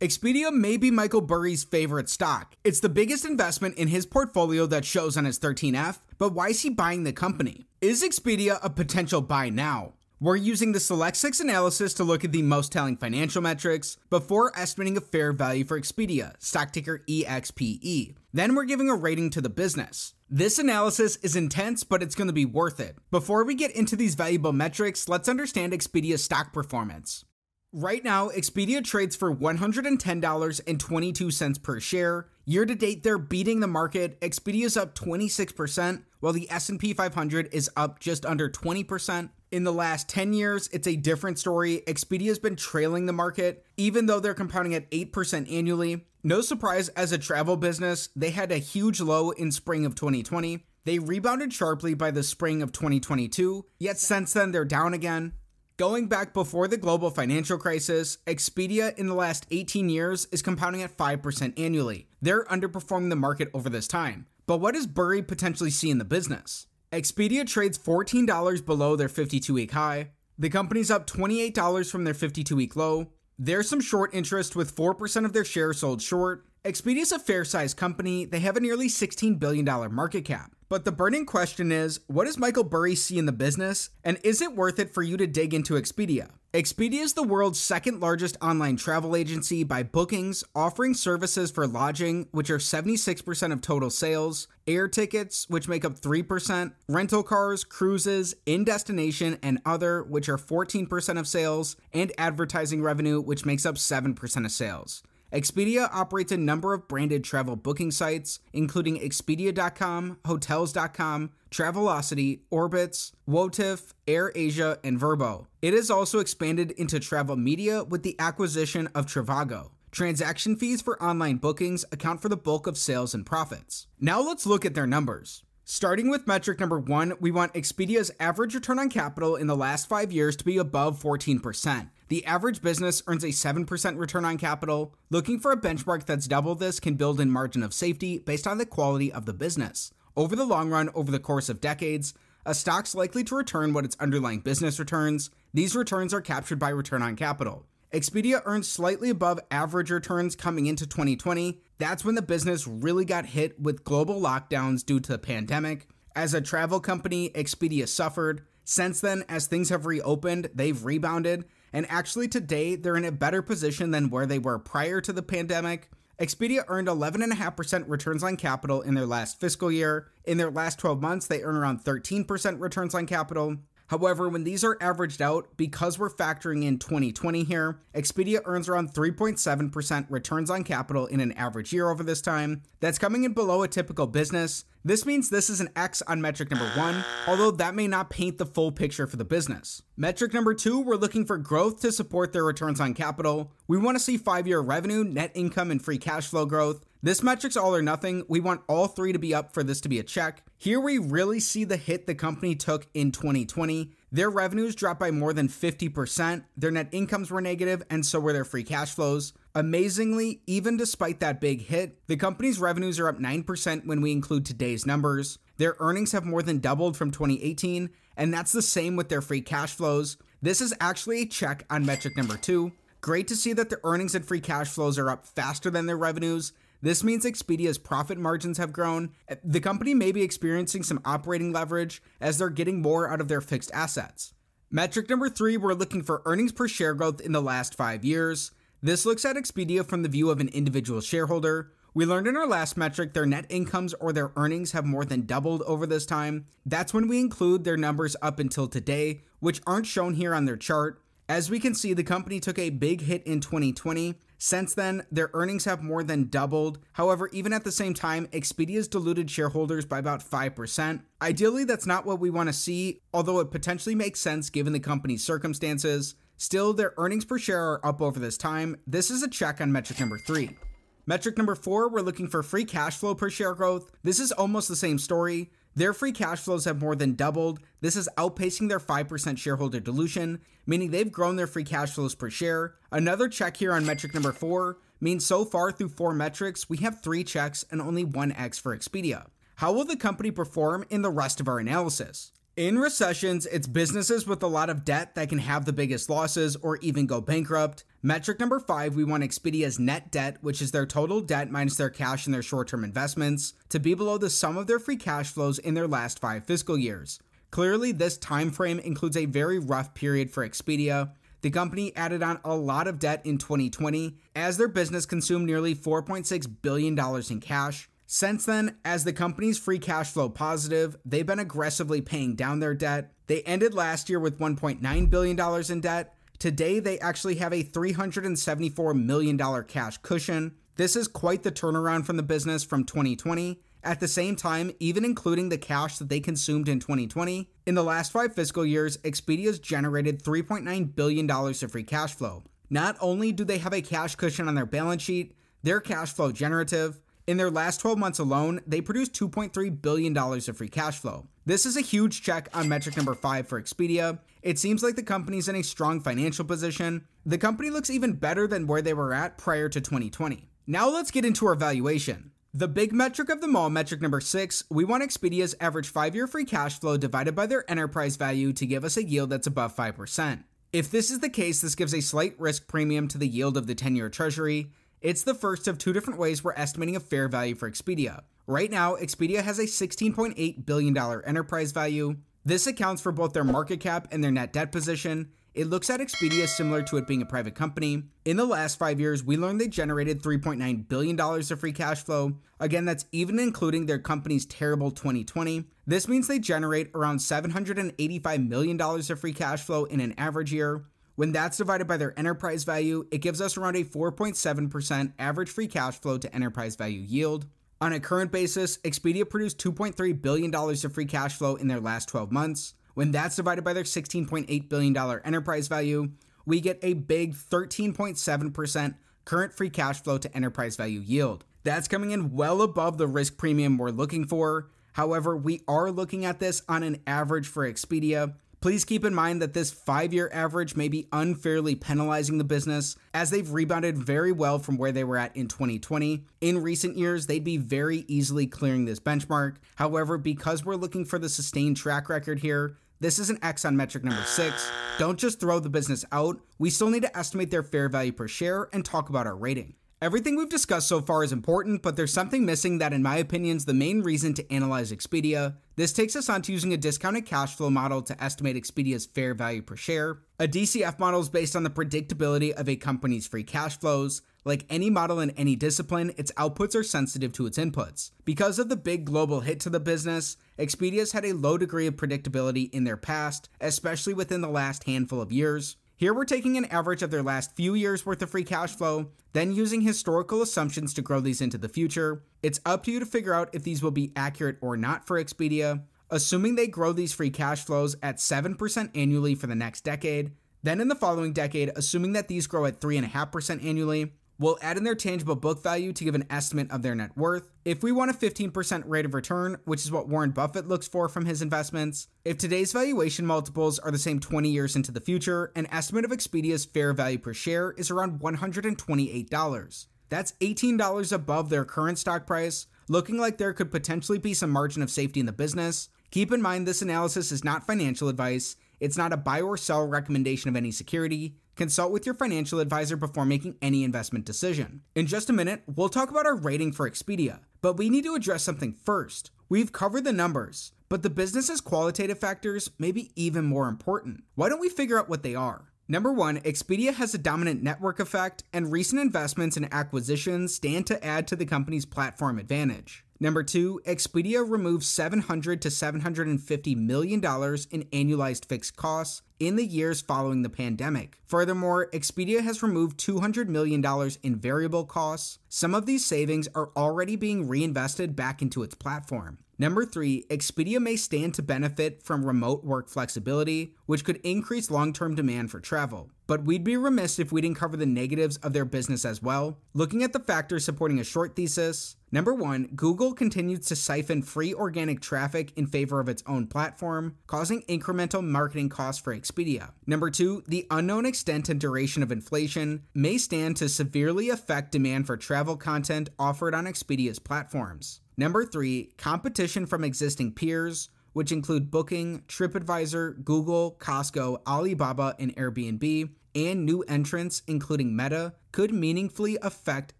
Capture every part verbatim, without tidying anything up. Expedia may be Michael Burry's favorite stock. It's the biggest investment in his portfolio that shows on his thirteen F, but why is he buying the company? Is Expedia a potential buy now? We're using the Select Six analysis to look at the most telling financial metrics before estimating a fair value for Expedia, stock ticker E X P E. Then we're giving a rating to the business. This analysis is intense, but it's going to be worth it. Before we get into these valuable metrics, let's understand Expedia's stock performance. Right now, Expedia trades for one hundred ten dollars and twenty-two cents per share. Year to date, they're beating the market. Expedia's up twenty-six percent, while the S and P five hundred is up just under twenty percent. In the last ten years, it's a different story. Expedia's been trailing the market, even though they're compounding at eight percent annually. No surprise, as a travel business, they had a huge low in spring of twenty twenty. They rebounded sharply by the spring of twenty twenty-two, yet since then they're down again. Going back before the global financial crisis, Expedia in the last eighteen years is compounding at five percent annually. They're underperforming the market over this time. But what does Burry potentially see in the business? Expedia trades fourteen dollars below their fifty-two week high. The company's up twenty-eight dollars from their fifty-two week low. There's some short interest with four percent of their shares sold short. Expedia's a fair-sized company. They have a nearly sixteen billion dollars market cap. But the burning question is, what does Michael Burry see in the business? And is it worth it for you to dig into Expedia? Expedia is the world's second largest online travel agency by bookings, offering services for lodging, which are seventy-six percent of total sales, air tickets, which make up three percent, rental cars, cruises, in-destination, and other, which are fourteen percent of sales, and advertising revenue, which makes up seven percent of sales. Expedia operates a number of branded travel booking sites, including Expedia dot com, Hotels dot com, Travelocity, Orbitz, WOTIF, AirAsia, and Vrbo. It has also expanded into travel media with the acquisition of Trivago. Transaction fees for online bookings account for the bulk of sales and profits. Now let's look at their numbers. Starting with metric number one, we want Expedia's average return on capital in the last five years to be above fourteen percent. The average business earns a seven percent return on capital. Looking for a benchmark that's double this can build in margin of safety based on the quality of the business. Over the long run, over the course of decades, a stock's likely to return what its underlying business returns. These returns are captured by return on capital. Expedia earned slightly above average returns coming into twenty twenty. That's when the business really got hit with global lockdowns due to the pandemic. As a travel company, Expedia suffered. Since then, as things have reopened, they've rebounded. And actually today, they're in a better position than where they were prior to the pandemic. Expedia earned eleven point five percent returns on capital in their last fiscal year. In their last twelve months, they earn around thirteen percent returns on capital. However, when these are averaged out, because we're factoring in twenty twenty here, Expedia earns around three point seven percent returns on capital in an average year over this time. That's coming in below a typical business. This means this is an X on metric number one, although that may not paint the full picture for the business. Metric number two, we're looking for growth to support their returns on capital. We want to see five-year revenue, net income, and free cash flow growth. This metric's all or nothing. We want all three to be up for this to be a check. Here we really see the hit the company took in twenty twenty. Their revenues dropped by more than fifty percent. Their net incomes were negative, and so were their free cash flows. Amazingly, even despite that big hit, the company's revenues are up nine percent when we include today's numbers. Their earnings have more than doubled from twenty eighteen, and that's the same with their free cash flows. This is actually a check on metric number two. Great to see that their earnings and free cash flows are up faster than their revenues. This means Expedia's profit margins have grown. The company may be experiencing some operating leverage as they're getting more out of their fixed assets. Metric number three, we're looking for earnings per share growth in the last five years. This looks at Expedia from the view of an individual shareholder. We learned in our last metric their net incomes or their earnings have more than doubled over this time. That's when we include their numbers up until today, which aren't shown here on their chart. As we can see, the company took a big hit in twenty twenty. Since then, their earnings have more than doubled. However, even at the same time, Expedia's diluted shareholders by about five percent. Ideally, that's not what we want to see, although it potentially makes sense given the company's circumstances. Still, their earnings per share are up over this time. This is a check on metric number three. Metric number four, we're looking for free cash flow per share growth. This is almost the same story. Their free cash flows have more than doubled. This is outpacing their five percent shareholder dilution, meaning they've grown their free cash flows per share. Another check here on metric number four means so far through four metrics, we have three checks and only one X for Expedia. How will the company perform in the rest of our analysis? In recessions, it's businesses with a lot of debt that can have the biggest losses or even go bankrupt. Metric number five, we want Expedia's net debt, which is their total debt minus their cash and their short-term investments, to be below the sum of their free cash flows in their last five fiscal years. Clearly, this time frame includes a very rough period for Expedia. The company added on a lot of debt in twenty twenty as their business consumed nearly four point six billion dollars in cash. Since then, as the company's free cash flow positive, they've been aggressively paying down their debt. They ended last year with one point nine billion dollars in debt. Today, they actually have a three hundred seventy-four million dollars cash cushion. This is quite the turnaround from the business from twenty twenty. At the same time, even including the cash that they consumed in twenty twenty, in the last five fiscal years, Expedia's generated three point nine billion dollars of free cash flow. Not only do they have a cash cushion on their balance sheet, they're cash flow generative. In their last twelve months alone, they produced two point three billion dollars of free cash flow. This is a huge check on metric number five for Expedia. It seems like the company's in a strong financial position. The company looks even better than where they were at prior to twenty twenty. Now let's get into our valuation. The big metric of them all, metric number six, we want Expedia's average five-year free cash flow divided by their enterprise value to give us a yield that's above five percent. If this is the case, this gives a slight risk premium to the yield of the ten-year treasury. It's the first of two different ways we're estimating a fair value for Expedia. Right now, Expedia has a sixteen point eight billion dollars enterprise value. This accounts for both their market cap and their net debt position. It looks at Expedia similar to it being a private company. In the last five years, we learned they generated three point nine billion dollars of free cash flow. Again, that's even including their company's terrible twenty twenty. This means they generate around seven hundred eighty-five million dollars of free cash flow in an average year. When that's divided by their enterprise value, it gives us around a four point seven percent average free cash flow to enterprise value yield. On a current basis, Expedia produced two point three billion dollars of free cash flow in their last twelve months. When that's divided by their sixteen point eight billion dollars enterprise value, we get a big thirteen point seven percent current free cash flow to enterprise value yield. That's coming in well above the risk premium we're looking for. However, we are looking at this on an average for Expedia. Please keep in mind that this five-year average may be unfairly penalizing the business, as they've rebounded very well from where they were at in twenty twenty. In recent years, they'd be very easily clearing this benchmark. However, because we're looking for the sustained track record here, this is an X on metric number six. Don't just throw the business out. We still need to estimate their fair value per share and talk about our rating. Everything we've discussed so far is important, but there's something missing that in my opinion is the main reason to analyze Expedia. This takes us on to using a discounted cash flow model to estimate Expedia's fair value per share. A D C F model is based on the predictability of a company's free cash flows. Like any model in any discipline, its outputs are sensitive to its inputs. Because of the big global hit to the business, Expedia's had a low degree of predictability in their past, especially within the last handful of years. Here we're taking an average of their last few years worth of free cash flow, then using historical assumptions to grow these into the future. It's up to you to figure out if these will be accurate or not for Expedia. Assuming they grow these free cash flows at seven percent annually for the next decade, then in the following decade, assuming that these grow at three point five percent annually, we'll add in their tangible book value to give an estimate of their net worth. If we want a fifteen percent rate of return, which is what Warren Buffett looks for from his investments, if today's valuation multiples are the same twenty years into the future, an estimate of Expedia's fair value per share is around one hundred twenty-eight dollars. That's eighteen dollars above their current stock price, looking like there could potentially be some margin of safety in the business. Keep in mind this analysis is not financial advice. It's not a buy or sell recommendation of any security. Consult with your financial advisor before making any investment decision. In just a minute, we'll talk about our rating for Expedia, but we need to address something first. We've covered the numbers, but the business's qualitative factors may be even more important. Why don't we figure out what they are? Number one, Expedia has a dominant network effect, and recent investments and acquisitions stand to add to the company's platform advantage. Number two, Expedia removes seven hundred to seven hundred fifty million dollars in annualized fixed costs in the years following the pandemic. Furthermore, Expedia has removed two hundred million dollars in variable costs. Some of these savings are already being reinvested back into its platform. Number three, Expedia may stand to benefit from remote work flexibility, which could increase long-term demand for travel. But we'd be remiss if we didn't cover the negatives of their business as well. Looking at the factors supporting a short thesis, number one, Google continues to siphon free organic traffic in favor of its own platform, causing incremental marketing costs for Expedia. Number two, the unknown extent and duration of inflation may stand to severely affect demand for travel content offered on Expedia's platforms. Number three, competition from existing peers, which include Booking, TripAdvisor, Google, Costco, Alibaba, and Airbnb, and new entrants, including Meta, could meaningfully affect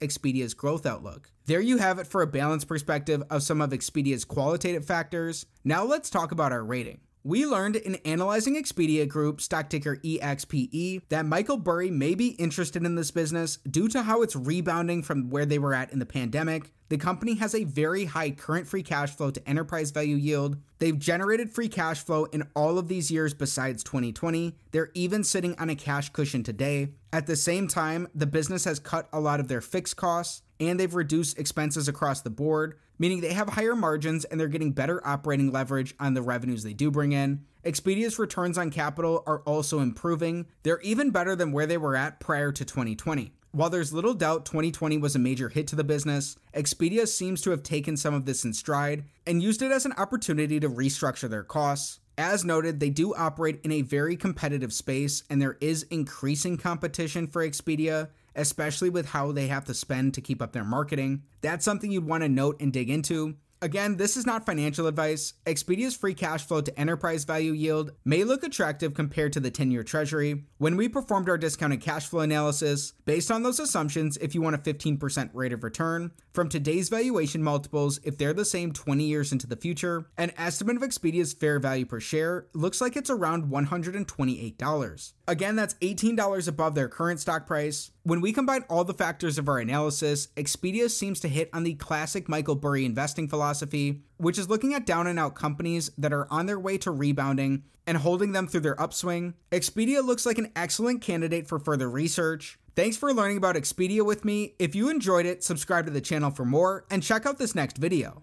Expedia's growth outlook. There you have it for a balanced perspective of some of Expedia's qualitative factors. Now let's talk about our rating. We learned in analyzing Expedia Group, stock ticker E X P E, that Michael Burry may be interested in this business due to how it's rebounding from where they were at in the pandemic. The company has a very high current free cash flow to enterprise value yield. They've generated free cash flow in all of these years besides twenty twenty. They're even sitting on a cash cushion today. At the same time, the business has cut a lot of their fixed costs, and they've reduced expenses across the board, meaning they have higher margins and they're getting better operating leverage on the revenues they do bring in. Expedia's returns on capital are also improving. They're even better than where they were at prior to twenty twenty. While there's little doubt twenty twenty was a major hit to the business, Expedia seems to have taken some of this in stride and used it as an opportunity to restructure their costs. As noted, they do operate in a very competitive space, and there is increasing competition for Expedia, especially with how they have to spend to keep up their marketing. That's something you'd want to note and dig into. Again, this is not financial advice. Expedia's free cash flow to enterprise value yield may look attractive compared to the ten-year treasury. When we performed our discounted cash flow analysis, based on those assumptions, if you want a fifteen percent rate of return, from today's valuation multiples, if they're the same twenty years into the future, an estimate of Expedia's fair value per share looks like it's around one hundred twenty-eight dollars. Again, that's eighteen dollars above their current stock price. When we combine all the factors of our analysis, Expedia seems to hit on the classic Michael Burry investing philosophy, which is looking at down-and-out companies that are on their way to rebounding and holding them through their upswing. Expedia looks like an excellent candidate for further research. Thanks for learning about Expedia with me. If you enjoyed it, subscribe to the channel for more and check out this next video.